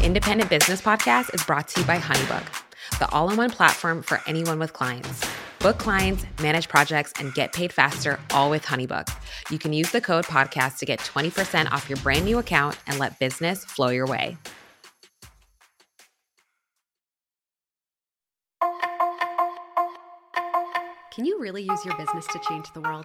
the Independent Business Podcast is brought to you by HoneyBook, the all-in-one platform for anyone with clients. Book clients, manage projects, and get paid faster, all with HoneyBook. You can use the code podcast to get 20% off your brand new account and let business flow your way. Can you really use your business to change the world?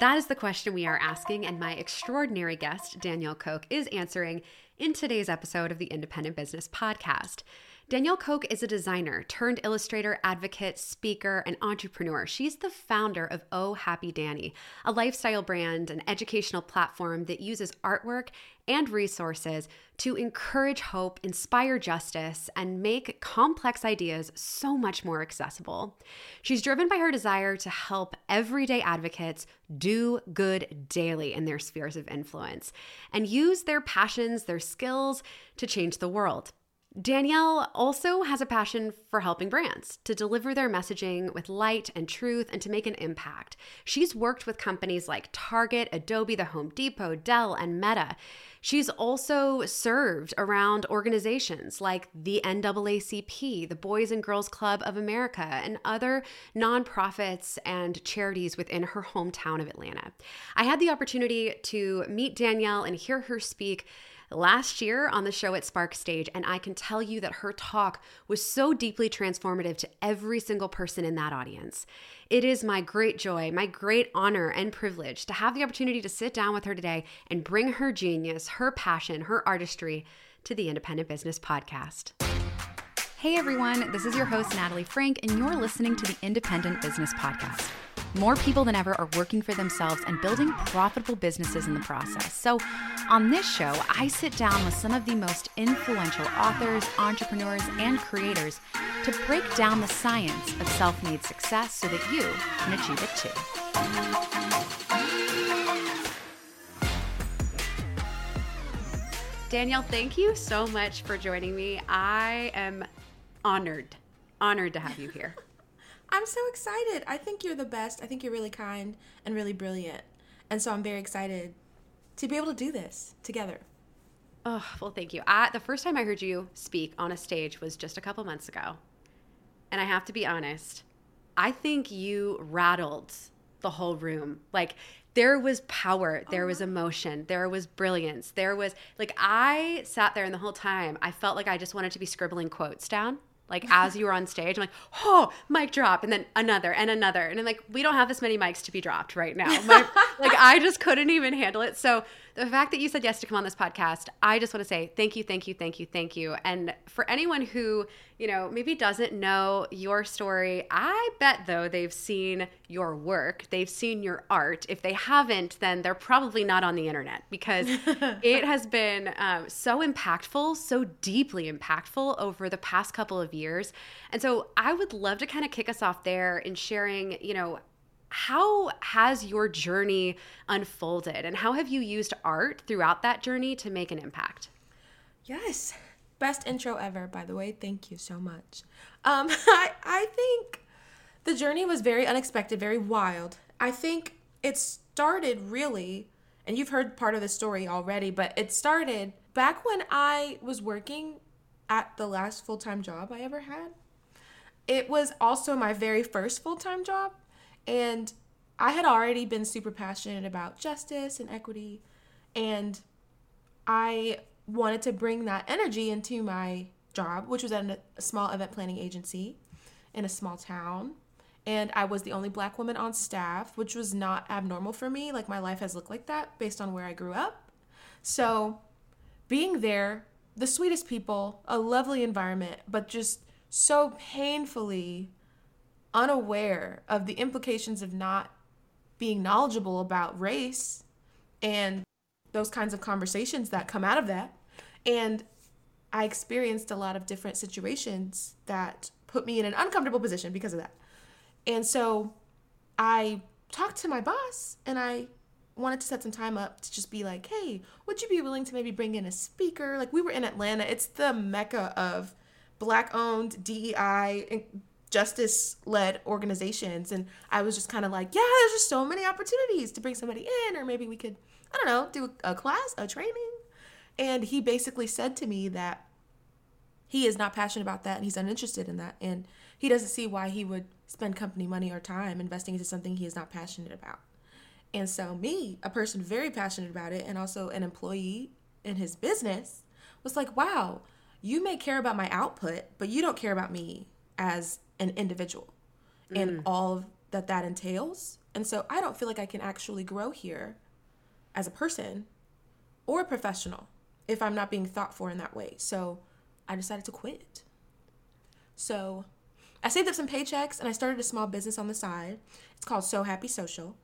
That is the question we are asking, and my extraordinary guest, Danielle Coke, is answering in today's episode of the Independent Business Podcast. Danielle Coke is a designer turned illustrator, advocate, speaker, and entrepreneur. She's the founder of Oh Happy Dani, a lifestyle brand and educational platform that uses artwork and resources to encourage hope, inspire justice, and make complex ideas so much more accessible. She's driven by her desire to help everyday advocates do good daily in their spheres of influence and use their passions, their skills to change the world. Danielle also has a passion for helping brands to deliver their messaging with light and truth and to make an impact. She's worked with companies like Target, Adobe, The Home Depot, Dell, and Meta. She's also served around organizations like the NAACP, the Boys and Girls Club of America, and other nonprofits and charities within her hometown of Atlanta. I had the opportunity to meet Danielle and hear her speak last year on the show at Spark Stage, and I can tell you that her talk was so deeply transformative to every single person in that audience. It is my great joy, my great honor and privilege to have the opportunity to sit down with her today and bring her genius, her passion, her artistry to the Independent Business Podcast. Hey everyone, this is your host, Natalie Frank, and you're listening to the Independent Business Podcast. More people than ever are working for themselves and building profitable businesses in the process. So on this show, I sit down with some of the most influential authors, entrepreneurs, and creators to break down the science of self-made success so that you can achieve it too. Danielle, thank you so much for joining me. I am honored to have you here. I'm so excited. I think you're the best. I think you're really kind and really brilliant. And so I'm very excited to be able to do this together. Oh, well, thank you. The first time I heard you speak on a stage was just a couple months ago. And I have to be honest, I think you rattled the whole room. Like, there was power. There was emotion. There was brilliance. There was, like, I sat there and the whole time I felt like I just wanted to be scribbling quotes down. Like, as you were on stage, I'm like, oh, mic drop, and then another and another. And I'm like, we don't have this many mics to be dropped right now. Like, I just couldn't even handle it. So the fact that you said yes to come on this podcast, I just want to say thank you. And for anyone who, you know, maybe doesn't know your story, I bet, though, they've seen your work. They've seen your art. If they haven't, then they're probably not on the internet, because it has been so impactful, so deeply impactful over the past couple of years. And so I would love to kind of kick us off there in sharing, you know, how has your journey unfolded, and how have you used art throughout that journey to make an impact? Yes. Best intro ever, by the way. Thank you so much. I think the journey was very unexpected, very wild. I think it started really, and you've heard part of the story already, but it started back when I was working at the last full-time job I ever had. It was also my very first full-time job. And I had already been super passionate about justice and equity, and I wanted to bring that energy into my job, which was at a small event planning agency in a small town. And I was the only Black woman on staff, which was not abnormal for me. Like, my life has looked like that based on where I grew up. So being there, the sweetest people, a lovely environment, but just so painfully unaware of the implications of not being knowledgeable about race and those kinds of conversations that come out of that. And I experienced a lot of different situations that put me in an uncomfortable position because of that. And so I talked to my boss, and I wanted to set some time up to just be like, hey, would you be willing to maybe bring in a speaker? Like, we were in Atlanta. It's the mecca of Black-owned DEI and justice-led organizations. And I was just kind of like, yeah, there's just so many opportunities to bring somebody in, or maybe we could, I don't know, do a class, a training. And he basically said to me that He is not passionate about that, and he's uninterested in that, and he doesn't see why he would spend company money or time investing into something he is not passionate about. And so me, a person very passionate about it and also an employee in his business, was like, wow, you may care about my output, but you don't care about me as an individual and all that that entails. And so I don't feel like I can actually grow here as a person or a professional if I'm not being thought for in that way. So I decided to quit. So I saved up some paychecks and I started a small business on the side. It's called So Happy Social.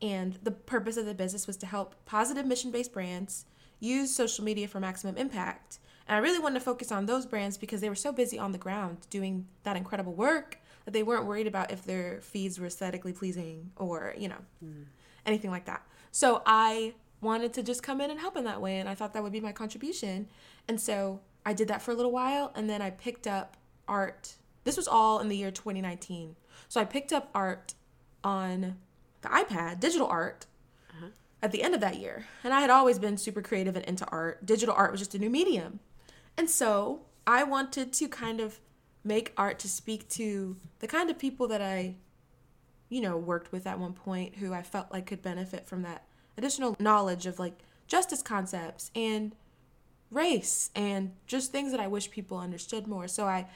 And the purpose of the business was to help positive mission-based brands use social media for maximum impact. And I really wanted to focus on those brands because they were so busy on the ground doing that incredible work that they weren't worried about if their feeds were aesthetically pleasing or, you know, anything like that. So I wanted to just come in and help in that way, and I thought that would be my contribution. And so I did that for a little while, and then I picked up art. This was all in the year 2019. So I picked up art on the iPad, digital art, at the end of that year. And I had always been super creative and into art. Digital art was just a new medium. And so I wanted to kind of make art to speak to the kind of people that I, you know, worked with at one point who I felt like could benefit from that additional knowledge of like justice concepts and race and just things that I wish people understood more. So I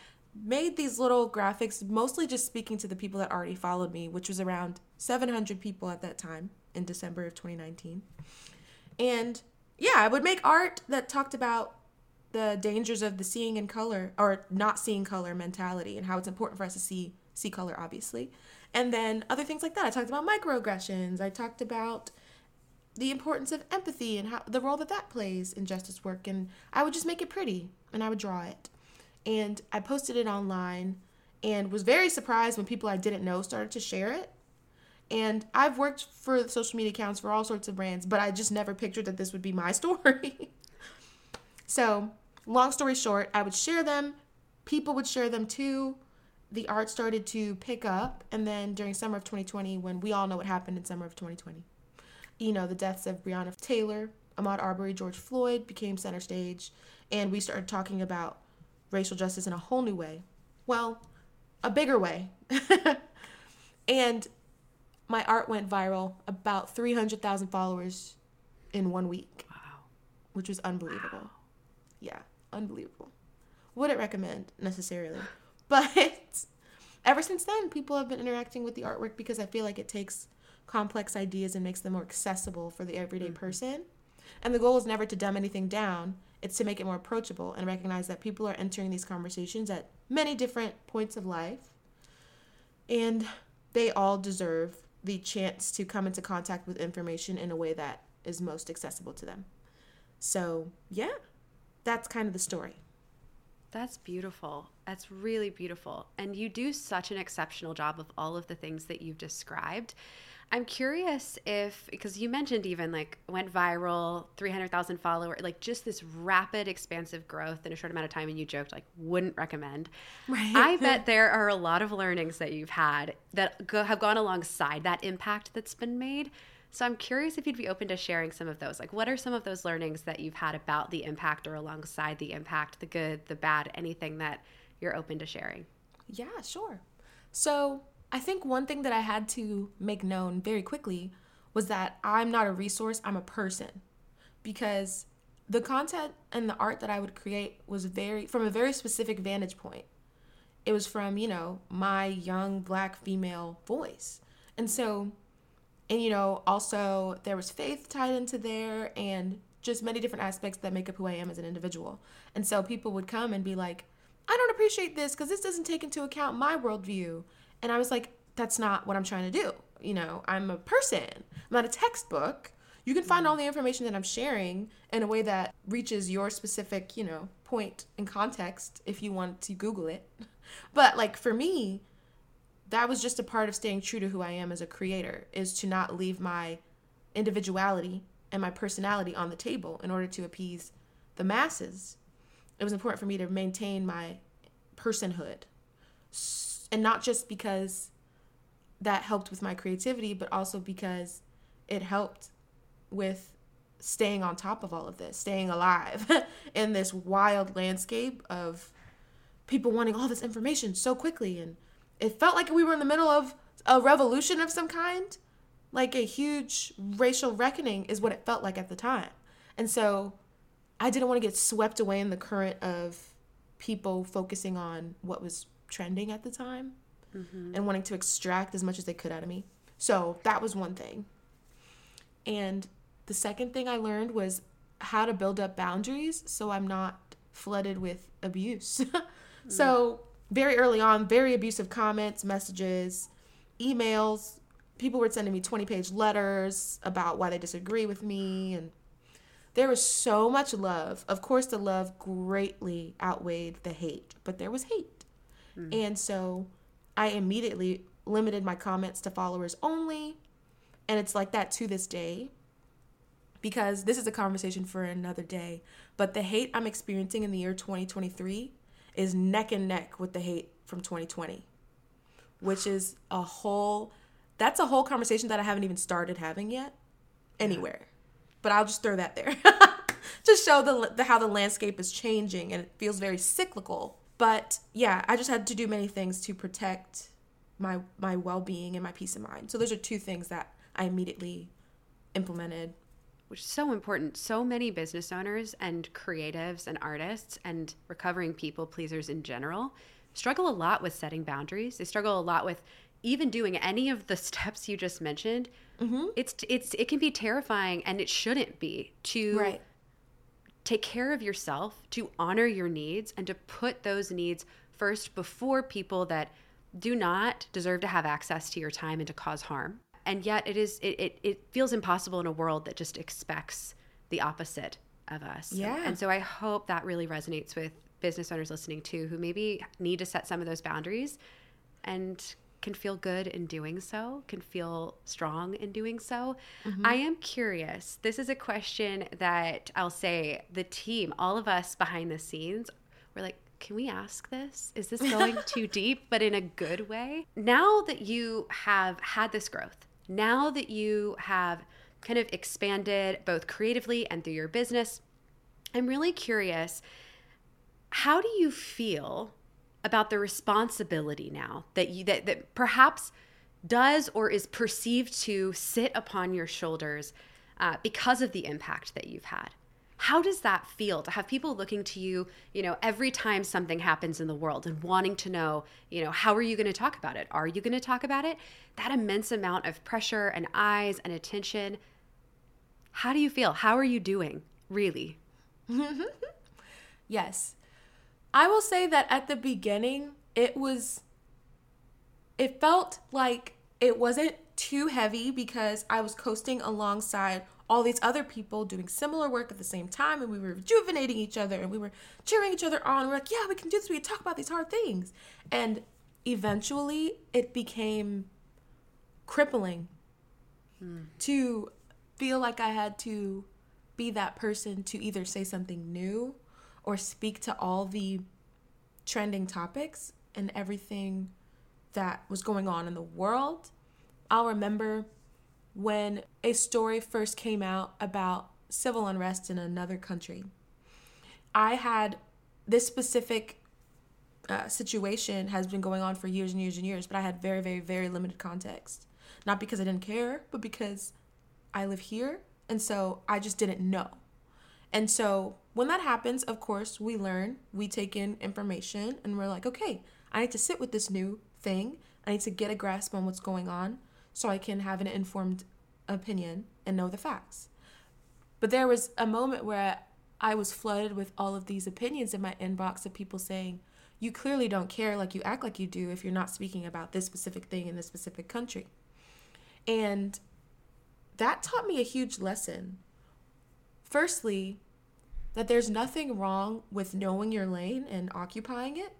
made these little graphics, mostly just speaking to the people that already followed me, which was around 700 people at that time in December of 2019. And yeah, I would make art that talked about the dangers of the seeing in color or not seeing color mentality and how it's important for us to see color, obviously. And then other things like that. I talked about microaggressions. I talked about the importance of empathy and how the role that that plays in justice work. And I would just make it pretty and I would draw it. And I posted it online and was very surprised when people I didn't know started to share it. And I've worked for social media accounts for all sorts of brands, but I just never pictured that this would be my story. So long story short, I would share them. People would share them too. The art started to pick up. And then during summer of 2020, when we all know what happened in summer of 2020, you know, the deaths of Breonna Taylor, Ahmaud Arbery, George Floyd became center stage. And we started talking about racial justice in a whole new way. Well, a bigger way. And my art went viral, about 300,000 followers in 1 week. Wow. Which was unbelievable. Wow. Yeah, unbelievable. Wouldn't recommend necessarily. But ever since then, people have been interacting with the artwork because I feel like it takes complex ideas and makes them more accessible for the everyday person. And the goal is never to dumb anything down. It's to make it more approachable and recognize that people are entering these conversations at many different points of life. And they all deserve the chance to come into contact with information in a way that is most accessible to them. So, yeah, that's kind of the story. That's beautiful. That's really beautiful. And you do such an exceptional job of all of the things that you've described. I'm curious if, because you mentioned even like went viral, 300,000 followers, like just this rapid, expansive growth in a short amount of time, and you joked like wouldn't recommend. Right. I bet there are a lot of learnings that you've had that have gone alongside that impact that's been made. So I'm curious if you'd be open to sharing some of those. Like what are some of those learnings that you've had about the impact or alongside the impact, the good, the bad, anything that you're open to sharing? Yeah, sure. So I think one thing that I had to make known very quickly was that I'm not a resource, I'm a person. Because the content and the art that I would create was from a very specific vantage point. It was from, you know, my young Black female voice. And so, and you know, also there was faith tied into there and just many different aspects that make up who I am as an individual. And so people would come and be like, I don't appreciate this because this doesn't take into account my worldview. And I was like, that's not what I'm trying to do. You know, I'm a person. I'm not a textbook. You can find all the information that I'm sharing in a way that reaches your specific, you know, point and context if you want to Google it. But like for me, that was just a part of staying true to who I am as a creator, is to not leave my individuality and my personality on the table in order to appease the masses. It was important for me to maintain my personhood. And not just because that helped with my creativity, but also because it helped with staying on top of all of this, staying alive in this wild landscape of people wanting all this information so quickly. And it felt like we were in the middle of a revolution of some kind, like a huge racial reckoning is what it felt like at the time. And so I didn't want to get swept away in the current of people focusing on what was trending at the time and wanting to extract as much as they could out of me. So that was one thing. And the second thing I learned was how to build up boundaries so I'm not flooded with abuse. So very early on, very abusive comments, messages, emails. People were sending me 20-page letters about why they disagree with me. And there was so much love. Of course, the love greatly outweighed the hate, but there was hate. And so I immediately limited my comments to followers only. And it's like that to this day, because this is a conversation for another day. But the hate I'm experiencing in the year 2023 is neck and neck with the hate from 2020, which is a whole, that's a whole conversation that I haven't even started having yet anywhere. But I'll just throw that there. Just show the how the landscape is changing, and it feels very cyclical. But yeah, I just had to do many things to protect my well-being and my peace of mind. So those are two things that I immediately implemented. Which is so important. So many business owners and creatives and artists and recovering people pleasers in general struggle a lot with setting boundaries. They struggle a lot with even doing any of the steps you just mentioned. It can be terrifying, and it shouldn't be, to take care of yourself, to honor your needs, and to put those needs first before people that do not deserve to have access to your time and to cause harm. And yet it feels impossible in a world that just expects the opposite of us. Yeah. And so I hope that really resonates with business owners listening too, who maybe need to set some of those boundaries and can feel good in doing so, can feel strong in doing so. I am curious. This is a question that I'll say the team, all of us behind the scenes, we're like, can we ask this? Is this going too deep, but in a good way? Now that you have had this growth, now that you have kind of expanded both creatively and through your business, I'm really curious, how do you feel about the responsibility now that perhaps does or is perceived to sit upon your shoulders because of the impact that you've had? How does that feel to have people looking to you, you know, every time something happens in the world and wanting to know, you know, how are you going to talk about it? Are you going to talk about it? That immense amount of pressure and eyes and attention. How do you feel? How are you doing, really? Yes. I will say that at the beginning, it felt like it wasn't too heavy because I was coasting alongside all these other people doing similar work at the same time, and we were rejuvenating each other, and we were cheering each other on. We're like, yeah, we can do this. We can talk about these hard things. And eventually it became crippling to feel like I had to be that person to either say something new or speak to all the trending topics and everything that was going on in the world. I'll remember when a story first came out about civil unrest in another country. I had this specific situation has been going on for years and years and years, but I had very, very, very limited context. Not because I didn't care, but because I live here, and so I just didn't know. And so when that happens, of course, we learn, we take in information, and we're like, okay, I need to sit with this new thing. I need to get a grasp on what's going on, so I can have an informed opinion and know the facts. But there was a moment where I was flooded with all of these opinions in my inbox of people saying, you clearly don't care, like you act like you do, if you're not speaking about this specific thing in this specific country. And that taught me a huge lesson. Firstly, that there's nothing wrong with knowing your lane and occupying it,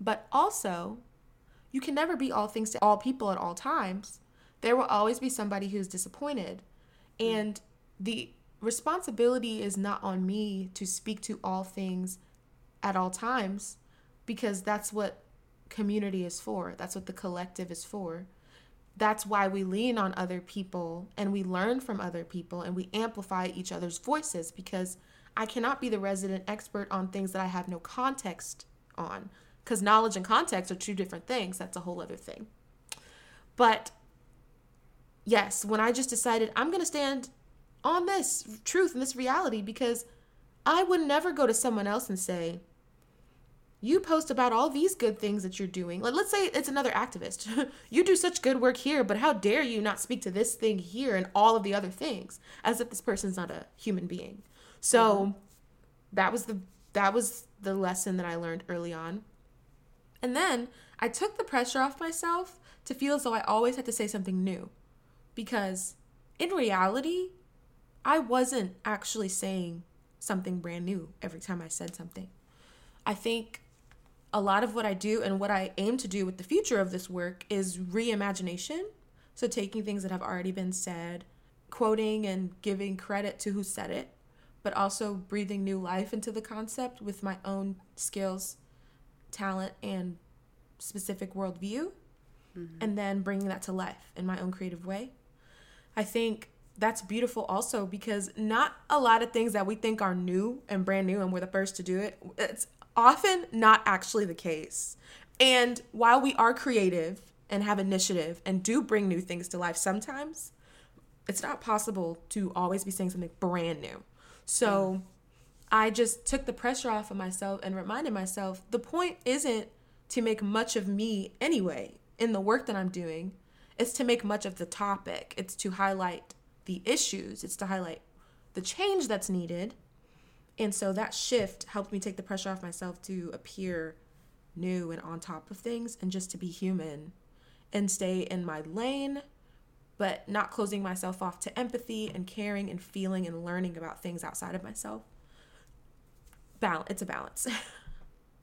but also, you can never be all things to all people at all times. There will always be somebody who's disappointed. And the responsibility is not on me to speak to all things at all times, because that's what community is for. That's what the collective is for. That's why we lean on other people, and we learn from other people, and we amplify each other's voices, because I cannot be the resident expert on things that I have no context on, because knowledge and context are two different things. That's a whole other thing. But yes, when I just decided I'm going to stand on this truth and this reality, because I would never go to someone else and say, you post about all these good things that you're doing. Like, let's say it's another activist. You do such good work here, but how dare you not speak to this thing here and all of the other things, as if this person's not a human being. So that was the lesson that I learned early on. And then I took the pressure off myself to feel as though I always had to say something new, because in reality, I wasn't actually saying something brand new every time I said something. I think a lot of what I do and what I aim to do with the future of this work is reimagination. So taking things that have already been said, quoting and giving credit to who said it, but also breathing new life into the concept with my own skills, talent, and specific worldview, and then bringing that to life in my own creative way. I think that's beautiful also, because not a lot of things that we think are new and brand new and we're the first to do it, it's often not actually the case. And while we are creative and have initiative and do bring new things to life sometimes, it's not possible to always be saying something brand new. So I just took the pressure off of myself and reminded myself the point isn't to make much of me anyway in the work that I'm doing. It's to make much of the topic. It's to highlight the issues. It's to highlight the change that's needed. And so that shift helped me take the pressure off myself to appear new and on top of things and just to be human and stay in my lane, but not closing myself off to empathy and caring and feeling and learning about things outside of myself. It's a balance.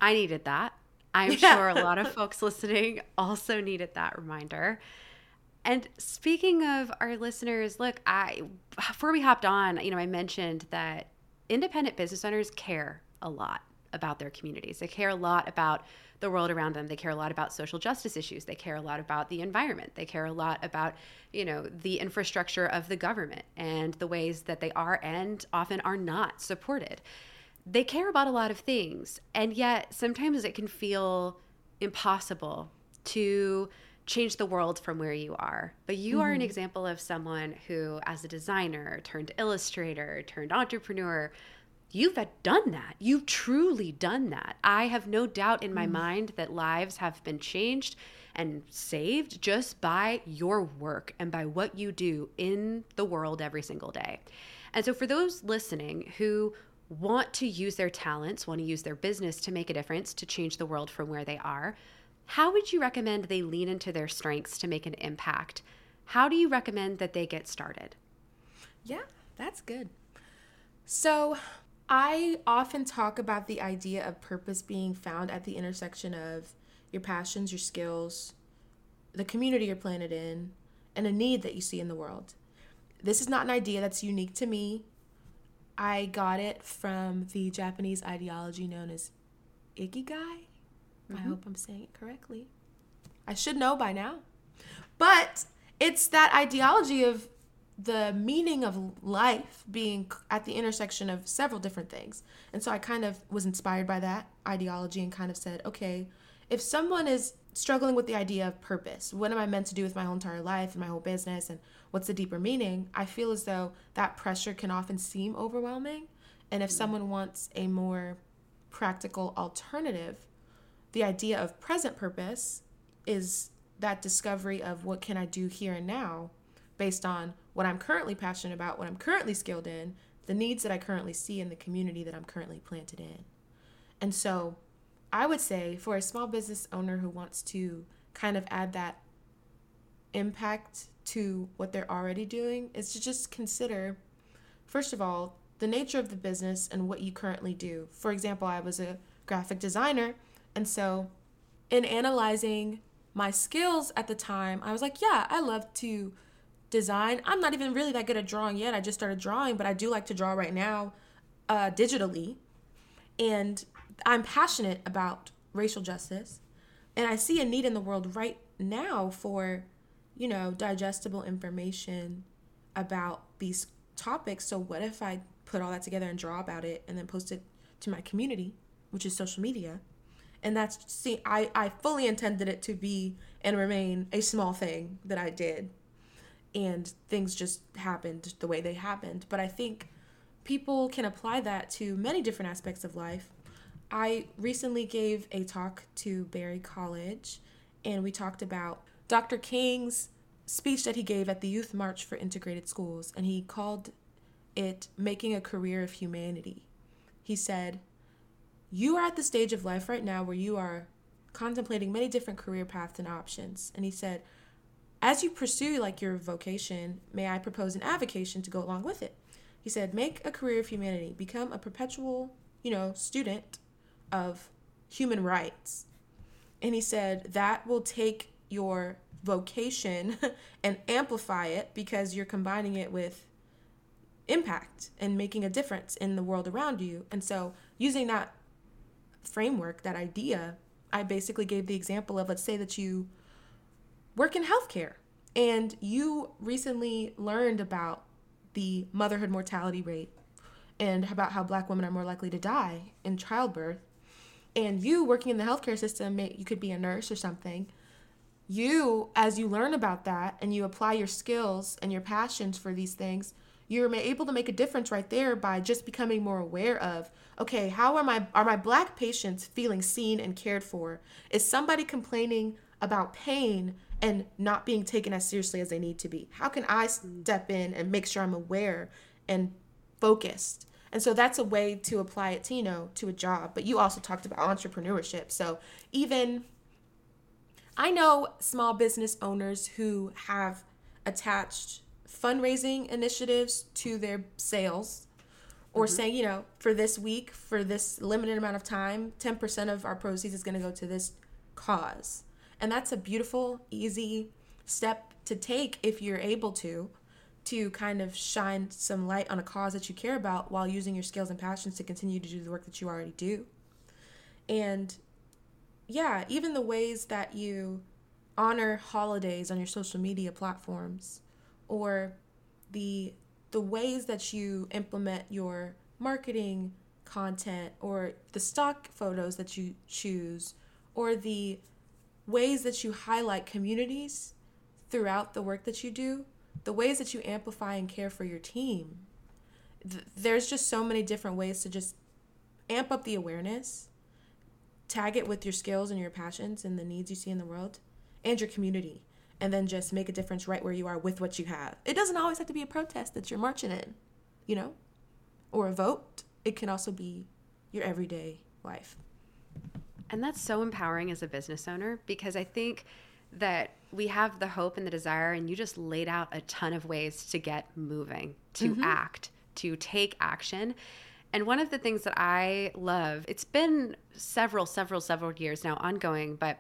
I needed that. I'm sure a lot of folks listening also needed that reminder. And speaking of our listeners, look, before we hopped on, I mentioned that independent business owners care a lot about their communities. They care a lot about the world around them. They care a lot about social justice issues. They care a lot about the environment. They care a lot about, the infrastructure of the government and the ways that they are and often are not supported. They care about a lot of things, and yet sometimes it can feel impossible to change the world from where you are. But you are an example of someone who, as a designer, turned illustrator, turned entrepreneur, you've done that. You've truly done that. I have no doubt in my mind that lives have been changed and saved just by your work and by what you do in the world every single day. And so for those listening who want to use their talents, want to use their business to make a difference, to change the world from where they are, how would you recommend they lean into their strengths to make an impact? How do you recommend that they get started? Yeah, that's good. So I often talk about the idea of purpose being found at the intersection of your passions, your skills, the community you're planted in, and a need that you see in the world. This is not an idea that's unique to me. I got it from the Japanese ideology known as Ikigai. I hope I'm saying it correctly. I should know by now. But it's that ideology of the meaning of life being at the intersection of several different things. And so I kind of was inspired by that ideology and kind of said, okay, if someone is struggling with the idea of purpose, what am I meant to do with my whole entire life and my whole business and what's the deeper meaning, I feel as though that pressure can often seem overwhelming. And if someone wants a more practical alternative, the idea of present purpose is that discovery of what can I do here and now based on what I'm currently passionate about, what I'm currently skilled in, the needs that I currently see in the community that I'm currently planted in. And so I would say for a small business owner who wants to kind of add that impact to what they're already doing is to just consider, first of all, the nature of the business and what you currently do. For example, I was a graphic designer. And so in analyzing my skills at the time, I was like, yeah, I love to design. I'm not even really that good at drawing yet. I just started drawing, but I do like to draw right now digitally. And I'm passionate about racial justice. And I see a need in the world right now for, digestible information about these topics. So what if I put all that together and draw about it and then post it to my community, which is social media? And that's, see, I fully intended it to be and remain a small thing that I did. And things just happened the way they happened. But I think people can apply that to many different aspects of life. I recently gave a talk to Barry College, and we talked about Dr. King's speech that he gave at the Youth March for Integrated Schools, and he called it Making a Career of Humanity. He said, you are at the stage of life right now where you are contemplating many different career paths and options. And he said, as you pursue like your vocation, may I propose an avocation to go along with it? He said, make a career of humanity, become a perpetual, student of human rights. And he said, that will take your vocation and amplify it because you're combining it with impact and making a difference in the world around you. And so using that framework, that idea, I basically gave the example of, let's say that you work in healthcare and you recently learned about the motherhood mortality rate and about how Black women are more likely to die in childbirth. And you working in the healthcare system, you could be a nurse or something. You, as you learn about that and you apply your skills and your passions for these things, you're able to make a difference right there by just becoming more aware of, okay, how are my Black patients feeling seen and cared for? Is somebody complaining about pain and not being taken as seriously as they need to be? How can I step in and make sure I'm aware and focused? And so that's a way to apply it to, to a job. But you also talked about entrepreneurship. So even, I know small business owners who have attached fundraising initiatives to their sales or saying, for this week, for this limited amount of time, 10% of our proceeds is going to go to this cause. And that's a beautiful, easy step to take if you're able to kind of shine some light on a cause that you care about while using your skills and passions to continue to do the work that you already do. And yeah, even the ways that you honor holidays on your social media platforms, or the ways that you implement your marketing content, or the stock photos that you choose, or the ways that you highlight communities throughout the work that you do, the ways that you amplify and care for your team. There's just so many different ways to just amp up the awareness, tag it with your skills and your passions and the needs you see in the world and your community. And then just make a difference right where you are with what you have. It doesn't always have to be a protest that you're marching in, or a vote. It can also be your everyday life. And that's so empowering as a business owner, because I think that we have the hope and the desire, and you just laid out a ton of ways to get moving, to act, to take action. And one of the things that I love, it's been several years now ongoing, but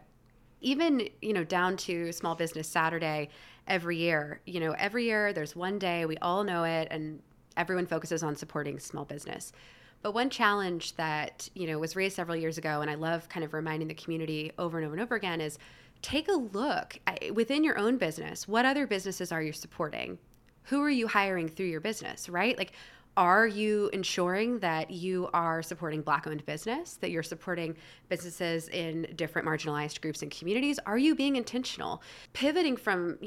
even, down to Small Business Saturday every year there's one day, we all know it, and everyone focuses on supporting small business. But one challenge that, was raised several years ago, and I love kind of reminding the community over and over again, is take a look within your own business. What other businesses are you supporting? Who are you hiring through your business, right? Like, are you ensuring that you are supporting Black-owned business, that you're supporting businesses in different marginalized groups and communities? Are you being intentional? Pivoting from,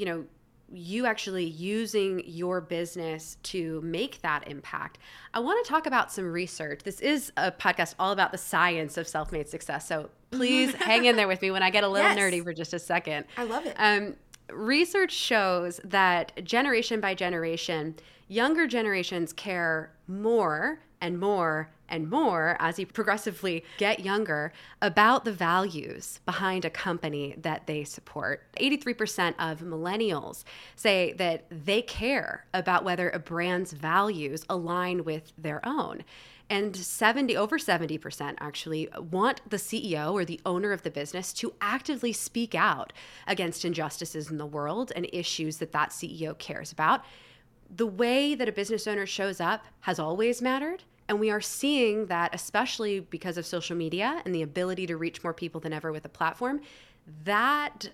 you actually using your business to make that impact. I want to talk about some research. This is a podcast all about the science of self-made success, so please hang in there with me when I get a little nerdy for just a second. I love it. Research shows that generation by generation, younger generations care more and more and more, as you progressively get younger, about the values behind a company that they support. 83% of millennials say that they care about whether a brand's values align with their own. And over 70% actually want the CEO or the owner of the business to actively speak out against injustices in the world and issues that CEO cares about. The way that a business owner shows up has always mattered. And we are seeing that, especially because of social media and the ability to reach more people than ever with a platform, that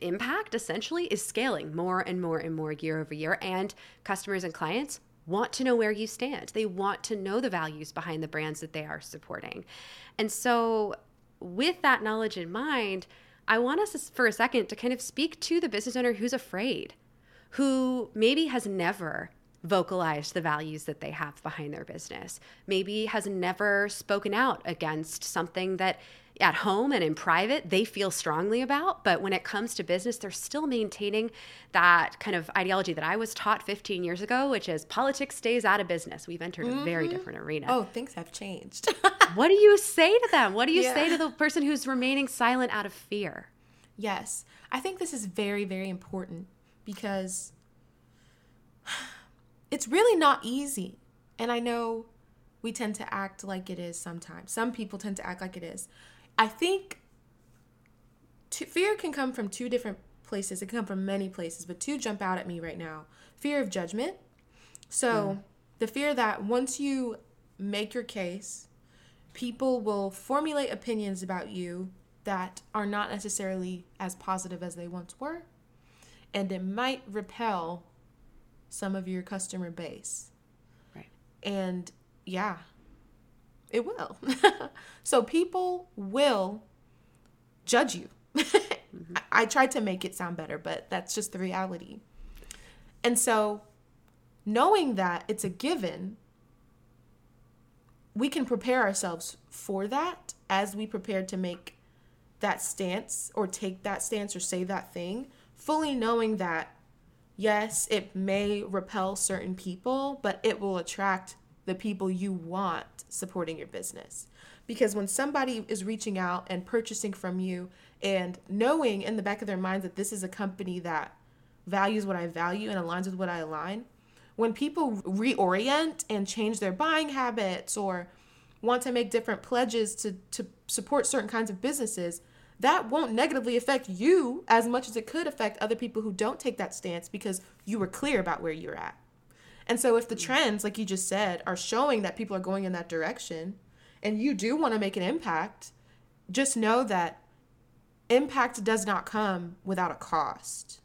impact essentially is scaling more and more and more year over year. And customers and clients want to know where you stand. They want to know the values behind the brands that they are supporting. And so with that knowledge in mind, I want us for a second to kind of speak to the business owner who's afraid, who maybe has never vocalized the values that they have behind their business, maybe has never spoken out against something that at home and in private they feel strongly about, but when it comes to business, they're still maintaining that kind of ideology that I was taught 15 years ago, which is politics stays out of business. We've entered a very different arena. Oh, things have changed. What do you say to them? What do you say to the person who's remaining silent out of fear? Yes. I think this is very, very important because it's really not easy. And I know we tend to act like it is sometimes. Some people tend to act like it is. I think fear can come from two different places. It can come from many places, but two jump out at me right now. Fear of judgment. So the fear that once you make your case, people will formulate opinions about you that are not necessarily as positive as they once were. And it might repel some of your customer base. Right. And yeah, it will. So people will judge you. Mm-hmm. I tried to make it sound better, but that's just the reality. And so knowing that it's a given, we can prepare ourselves for that as we prepare to make that stance or take that stance or say that thing, fully knowing that, yes, it may repel certain people, but it will attract the people you want supporting your business. Because when somebody is reaching out and purchasing from you and knowing in the back of their minds that this is a company that values what I value and aligns with what I align, when people reorient and change their buying habits or want to make different pledges to support certain kinds of businesses, that won't negatively affect you as much as it could affect other people who don't take that stance because you were clear about where you're at. And so if the trends, like you just said, are showing that people are going in that direction and you do want to make an impact, just know that impact does not come without a cost.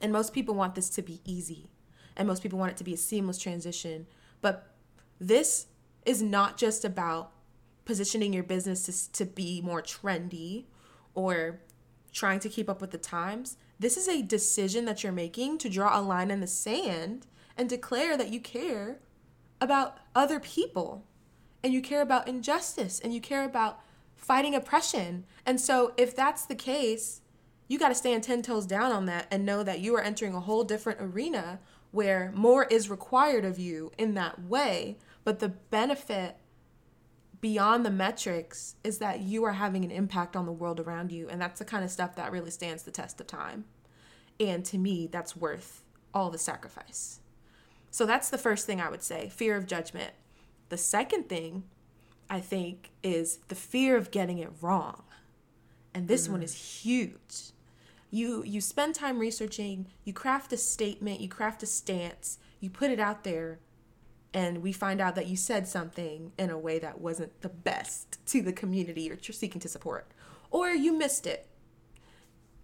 And most people want this to be easy. And most people want it to be a seamless transition. But this is not just about positioning your business to be more trendy or trying to keep up with the times. This is a decision that you're making to draw a line in the sand and declare that you care about other people and you care about injustice and you care about fighting oppression. And so if that's the case, you got to stand 10 toes down on that and know that you are entering a whole different arena where more is required of you in that way. But the benefit beyond the metrics is that you are having an impact on the world around you. And that's the kind of stuff that really stands the test of time. And to me, that's worth all the sacrifice. So that's the first thing I would say, fear of judgment. The second thing, I think, is the fear of getting it wrong. And this one is huge. You spend time researching, you craft a statement, you craft a stance, you put it out there, and we find out that you said something in a way that wasn't the best to the community you're seeking to support, or you missed it.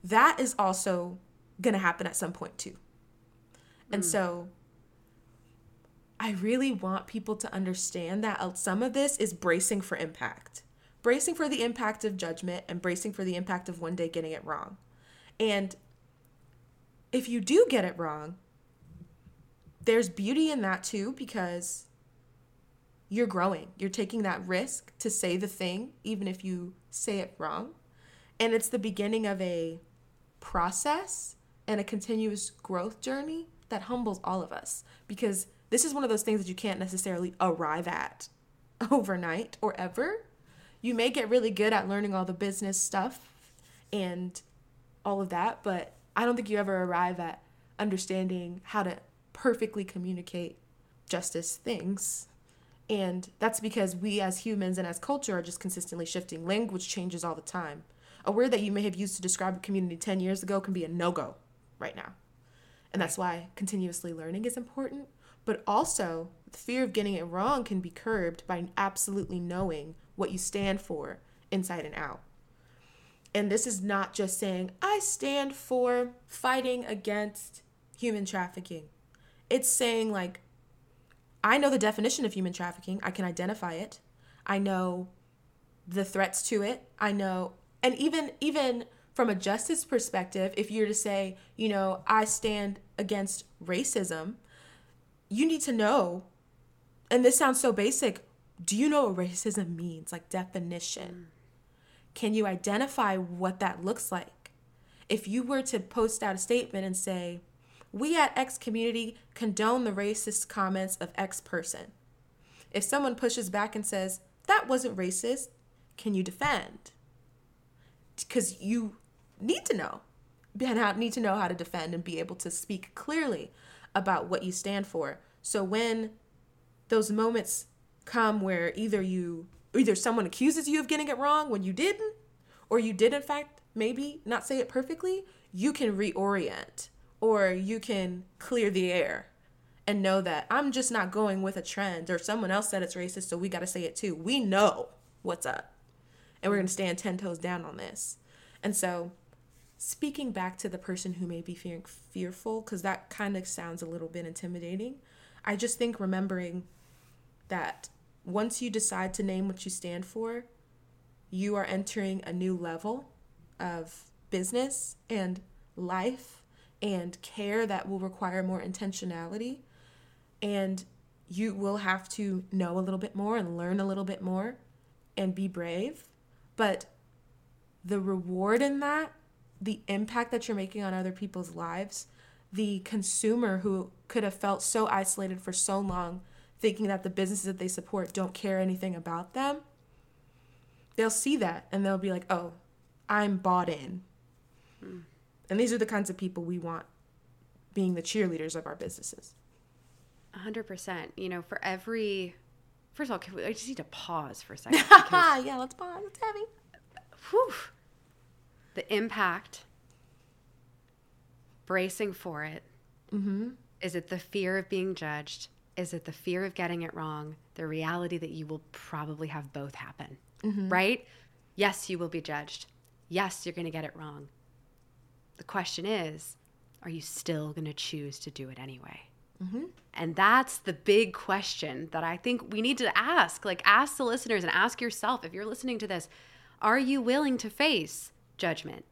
That is also going to happen at some point too. And so I really want people to understand that some of this is bracing for impact, bracing for the impact of judgment and bracing for the impact of one day getting it wrong. And if you do get it wrong, there's beauty in that too, because you're growing. You're taking that risk to say the thing, even if you say it wrong. And it's the beginning of a process and a continuous growth journey that humbles all of us, because this is one of those things that you can't necessarily arrive at overnight or ever. You may get really good at learning all the business stuff and all of that, but I don't think you ever arrive at understanding how to perfectly communicate justice things. And that's because we as humans and as culture are just consistently shifting. Language changes all the time. A word that you may have used to describe a community 10 years ago can be a no-go right now. And that's why continuously learning is important. But also, the fear of getting it wrong can be curbed by absolutely knowing what you stand for inside and out. And this is not just saying, I stand for fighting against human trafficking. It's saying, like, I know the definition of human trafficking. I can identify it. I know the threats to it. I know. And even from a justice perspective, if you're to say, you know, I stand against racism, you need to know, and this sounds so basic, do you know what racism means? Like definition. Can you identify what that looks like? If you were to post out a statement and say, we at X community condone the racist comments of X person. If someone pushes back and says, that wasn't racist, can you defend? Because you need to know, and need to know how to defend and be able to speak clearly about what you stand for. So when those moments come where either someone accuses you of getting it wrong when you didn't, or you did in fact maybe not say it perfectly, you can reorient or you can clear the air and know that I'm just not going with a trend or someone else said it's racist, so we got to say it too. We know what's up and we're going to stand 10 toes down on this. And so speaking back to the person who may be fearful, because that kind of sounds a little bit intimidating, I just think remembering that once you decide to name what you stand for, you are entering a new level of business and life and care that will require more intentionality. And you will have to know a little bit more and learn a little bit more and be brave. But the reward in that, the impact that you're making on other people's lives, the consumer who could have felt so isolated for so long, thinking that the businesses that they support don't care anything about them, they'll see that and they'll be like, oh, I'm bought in. Mm. And these are the kinds of people we want being the cheerleaders of our businesses. 100%. You know, for every... First of all, I just need to pause for a second. Because... yeah, let's pause. It's heavy. Whew. The impact, bracing for it. Mm-hmm. Is it the fear of being judged? Is it the fear of getting it wrong? The reality that you will probably have both happen, mm-hmm. right? Yes, you will be judged. Yes, you're going to get it wrong. The question is, are you still going to choose to do it anyway? Mm-hmm. And that's the big question that I think we need to ask. Like, ask the listeners and ask yourself, if you're listening to this, are you willing to face judgment?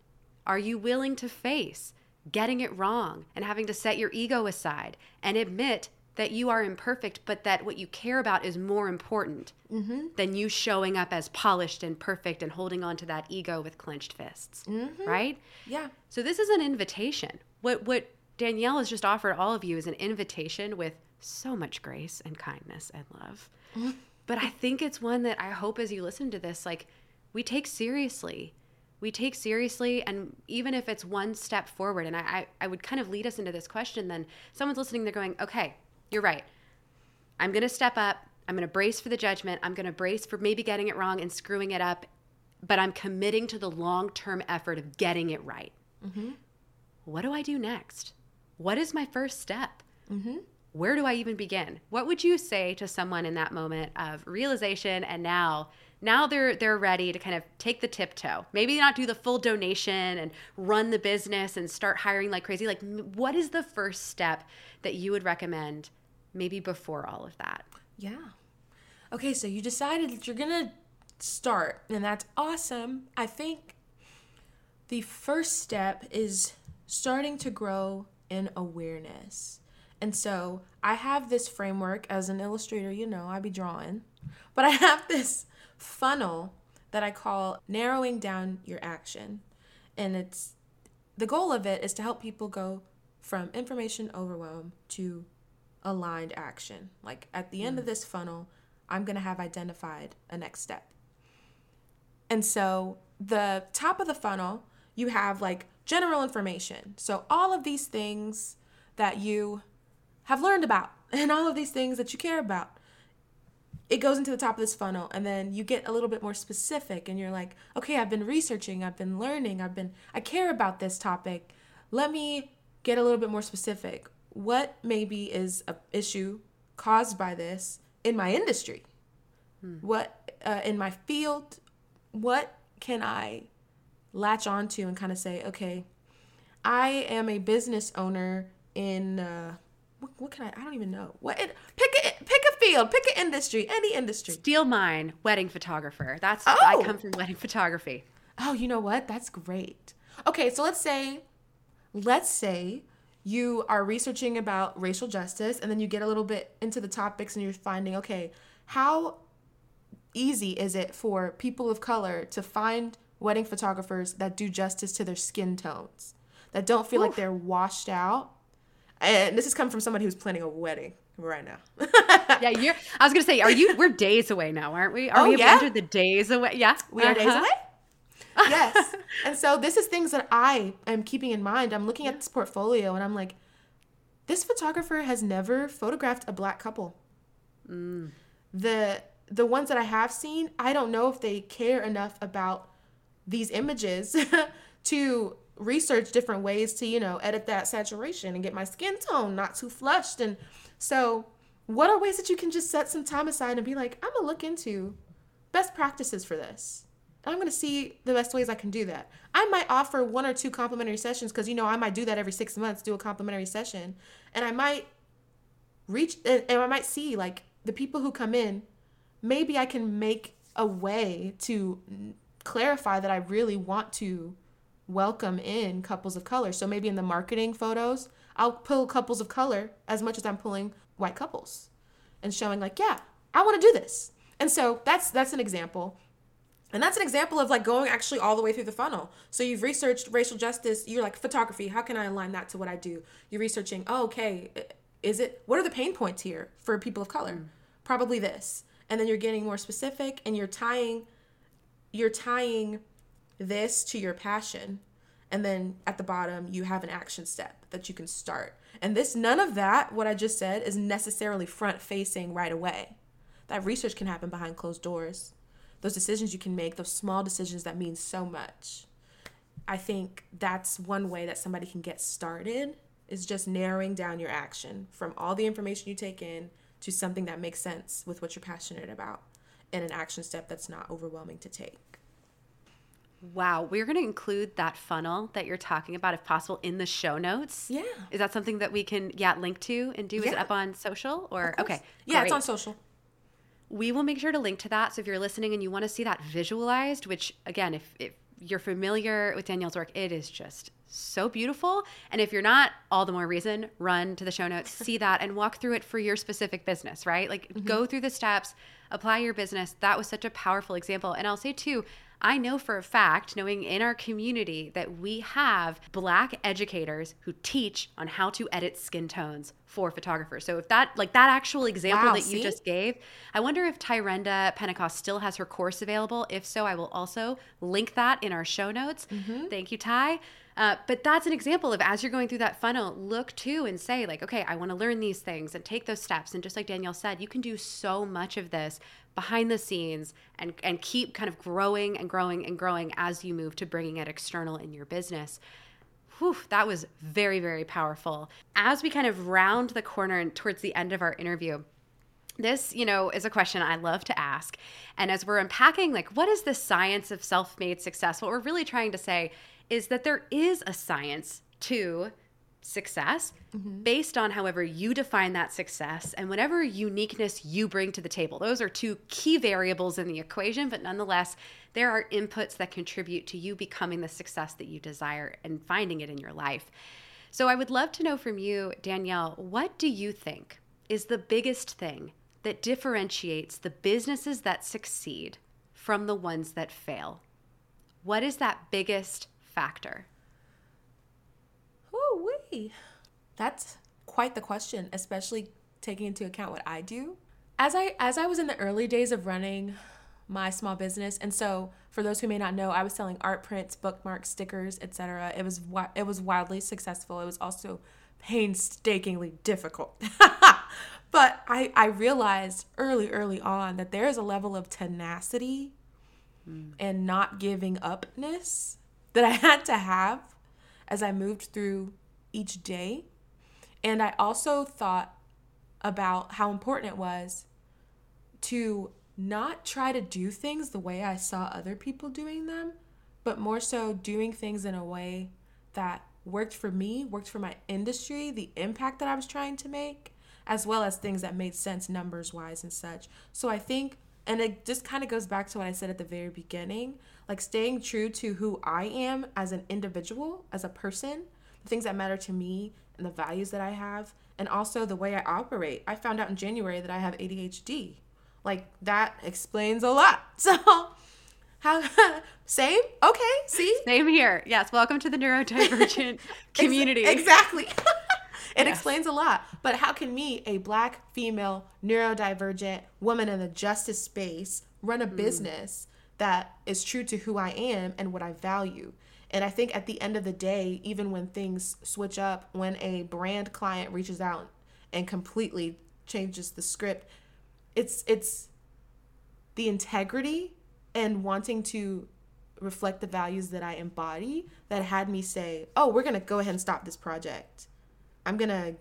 Are you willing to face getting it wrong and having to set your ego aside and admit that you are imperfect, but that what you care about is more important mm-hmm. than you showing up as polished and perfect and holding on to that ego with clenched fists, mm-hmm. right? Yeah. So this is an invitation. What Danielle has just offered all of you is an invitation with so much grace and kindness and love. Mm-hmm. But I think it's one that I hope as you listen to this, like, we take seriously. We take seriously, and even if it's one step forward, and I would kind of lead us into this question, then someone's listening, they're going, okay, you're right. I'm going to step up. I'm going to brace for the judgment. I'm going to brace for maybe getting it wrong and screwing it up, but I'm committing to the long-term effort of getting it right. Mm-hmm. What do I do next? What is my first step? Mm-hmm. Where do I even begin? What would you say to someone in that moment of realization, and now they're ready to kind of take the tiptoe, maybe not do the full donation and run the business and start hiring like crazy? Like, what is the first step that you would recommend maybe before all of that? Yeah. Okay, so you decided that you're going to start, and that's awesome. I think the first step is starting to grow in awareness. And so I have this framework as an illustrator, you know, I be drawing, but I have this funnel that I call narrowing down your action. And it's the goal of it is to help people go from information overwhelm to aligned action. Like, at the end of this funnel, I'm going to have identified a next step. And so the top of the funnel, you have like general information. So all of these things that you have learned about and all of these things that you care about, it goes into the top of this funnel. And then you get a little bit more specific and you're like, okay, I've been researching, I've been learning, I care about this topic. Let me get a little bit more specific. What maybe is an issue caused by this in my industry? What in my field? What can I latch onto and kind of say, okay, I am a business owner in what can I don't even know. What pick a field, pick an industry, any industry. Steal mine, wedding photographer. That's I come from wedding photography. Oh, you know what? That's great. Okay, so let's say you are researching about racial justice, and then you get a little bit into the topics and you're finding, okay, how easy is it for people of color to find wedding photographers that do justice to their skin tones, that don't feel like they're washed out? And this is coming from somebody who's planning a wedding right now. Yeah, I was going to say, we're days away now, aren't we? Are we entered the days away? Yeah. We are days away? Yes. And so this is things that I am keeping in mind. I'm looking at this portfolio and I'm like, this photographer has never photographed a black couple. Mm. The ones that I have seen, I don't know if they care enough about these images to research different ways to, edit that saturation and get my skin tone not too flushed. And so what are ways that you can just set some time aside and be like, I'm going to look into best practices for this. I'm going to see the best ways I can do that. I might offer one or two complimentary sessions because, I might do that every 6 months, do a complimentary session. And I might see like the people who come in, maybe I can make a way to clarify that I really want to welcome in couples of color. So maybe in the marketing photos, I'll pull couples of color as much as I'm pulling white couples and showing like, yeah, I want to do this. And so that's an example. And that's an example of like going actually all the way through the funnel. So you've researched racial justice. You're like, photography, how can I align that to what I do? You're researching, what are the pain points here for people of color? Mm. Probably this. And then you're getting more specific and you're tying this to your passion. And then at the bottom, you have an action step that you can start. And none of that, what I just said, is necessarily front facing right away. That research can happen behind closed doors. Those decisions you can make, those small decisions that mean so much. I think that's one way that somebody can get started, is just narrowing down your action from all the information you take in to something that makes sense with what you're passionate about and an action step that's not overwhelming to take. Wow. We're going to include that funnel that you're talking about, if possible, in the show notes. Yeah. Is that something that we can link to and do? Yeah. Is it up on social or? Okay. Yeah, great. It's on social. We will make sure to link to that. So if you're listening and you want to see that visualized, which again, if you're familiar with Danielle's work, it is just so beautiful. And if you're not, all the more reason, run to the show notes, see that, and walk through it for your specific business, right? Like go through the steps, apply your business. That was such a powerful example. And I'll say too, I know for a fact, knowing in our community, that we have Black educators who teach on how to edit skin tones for photographers. So if that actual example you just gave, I wonder if Tyrenda Pentacost still has her course available. If so, I will also link that in our show notes. Mm-hmm. Thank you, Ty. But that's an example of, as you're going through that funnel, look to and say like, okay, I want to learn these things and take those steps. And just like Danielle said, you can do so much of this behind the scenes and keep kind of growing and growing and growing as you move to bringing it external in your business. Whew, that was very, very powerful. As we kind of round the corner and towards the end of our interview, this, is a question I love to ask. And as we're unpacking, like, what is the science of self-made success? What we're really trying to say is that there is a science to success, based on however you define that success and whatever uniqueness you bring to the table. Those are two key variables in the equation, but nonetheless, there are inputs that contribute to you becoming the success that you desire and finding it in your life. So I would love to know from you, Danielle, what do you think is the biggest thing that differentiates the businesses that succeed from the ones that fail? What is that biggest factor? That's quite the question, especially taking into account what I do. As I was in the early days of running my small business, and so for those who may not know, I was selling art prints, bookmarks, stickers, etc. It was wildly successful. It was also painstakingly difficult. But I realized early on that there is a level of tenacity and not giving upness that I had to have as I moved through each day. And I also thought about how important it was to not try to do things the way I saw other people doing them, but more so doing things in a way that worked for me, worked for my industry, the impact that I was trying to make, as well as things that made sense numbers-wise and such. So I think, and it just kind of goes back to what I said at the very beginning, like staying true to who I am as an individual, as a person, the things that matter to me and the values that I have, and also the way I operate. I found out in January that I have ADHD. Like, that explains a lot. So, same? Okay, see? Same here. Yes, welcome to the neurodivergent community. Exactly. It explains a lot. But how can me, a Black, female, neurodivergent woman in the justice space, run a business that is true to who I am and what I value? And I think at the end of the day, even when things switch up, when a brand client reaches out and completely changes the script, it's the integrity and wanting to reflect the values that I embody that had me say, oh, we're going to go ahead and stop this project. I'm going to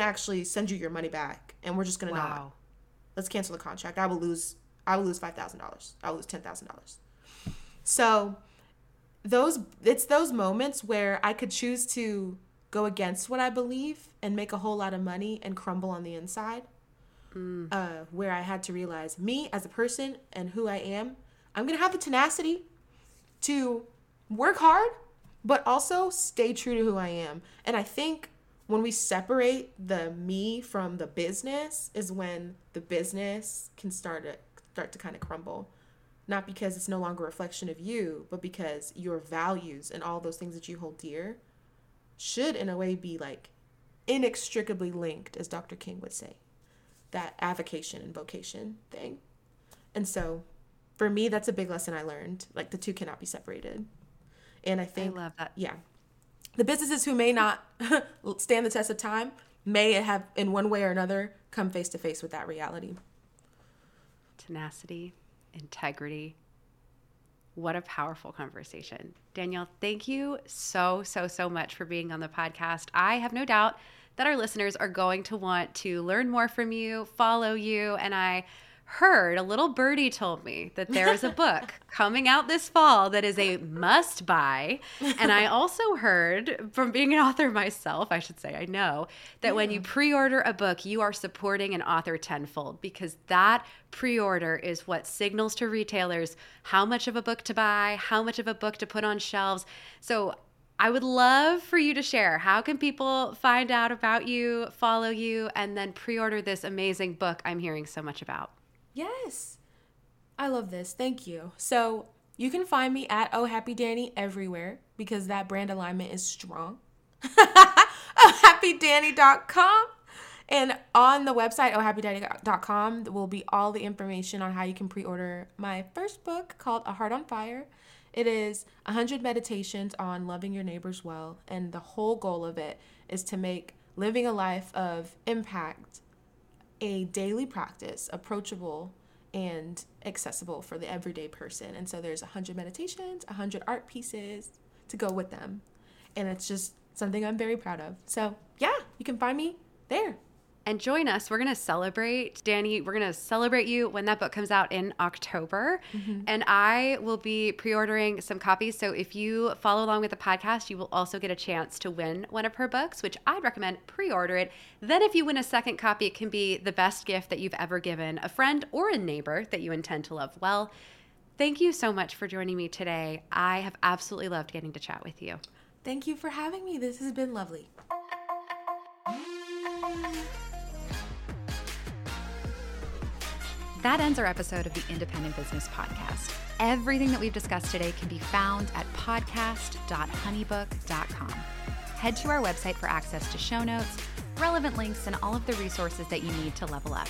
actually send you your money back, and we're just going to not. Let's cancel the contract. I will lose $5,000. I will lose $10,000. So it's those moments where I could choose to go against what I believe and make a whole lot of money and crumble on the inside, where I had to realize me as a person and who I am. I'm going to have the tenacity to work hard, but also stay true to who I am. And I think when we separate the me from the business is when the business can start to kind of crumble. Not because it's no longer a reflection of you, but because your values and all those things that you hold dear should in a way be like inextricably linked, as Dr. King would say, that avocation and vocation thing. And so for me, that's a big lesson I learned. Like, the two cannot be separated. And I think, I love that. Yeah, the businesses who may not stand the test of time may have in one way or another come face to face with that reality. Tenacity. Integrity. What a powerful conversation. Danielle, thank you so much for being on the podcast. I have no doubt that our listeners are going to want to learn more from you, follow you, and I heard a little birdie told me that there is a book coming out this fall that is a must buy. And I also heard from being an author myself, I should say, I know that when you pre-order a book, you are supporting an author tenfold, because that pre-order is what signals to retailers how much of a book to buy, how much of a book to put on shelves. So I would love for you to share, how can people find out about you, follow you, and then pre-order this amazing book I'm hearing so much about? Yes. I love this. Thank you. So you can find me at Oh Happy Dani everywhere, because that brand alignment is strong. Ohhappydani.com. And on the website, Ohhappydani.com, will be all the information on how you can pre-order my first book called A Heart on Fire. It is 100 meditations on loving your neighbors well. And the whole goal of it is to make living a life of impact a daily practice, approachable and accessible for the everyday person. And so there's 100 meditations, 100 art pieces to go with them. And it's just something I'm very proud of. So yeah, you can find me there. And join us. We're going to celebrate, Dani. We're going to celebrate you when that book comes out in October. Mm-hmm. And I will be pre-ordering some copies. So if you follow along with the podcast, you will also get a chance to win one of her books, which I'd recommend pre-order it. Then if you win a second copy, it can be the best gift that you've ever given a friend or a neighbor that you intend to love well. Thank you so much for joining me today. I have absolutely loved getting to chat with you. Thank you for having me. This has been lovely. That ends our episode of the Independent Business Podcast. Everything that we've discussed today can be found at podcast.honeybook.com. Head to our website for access to show notes, relevant links, and all of the resources that you need to level up.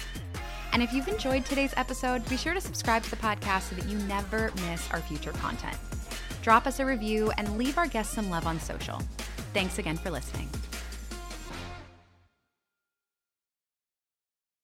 And if you've enjoyed today's episode, be sure to subscribe to the podcast so that you never miss our future content. Drop us a review and leave our guests some love on social. Thanks again for listening.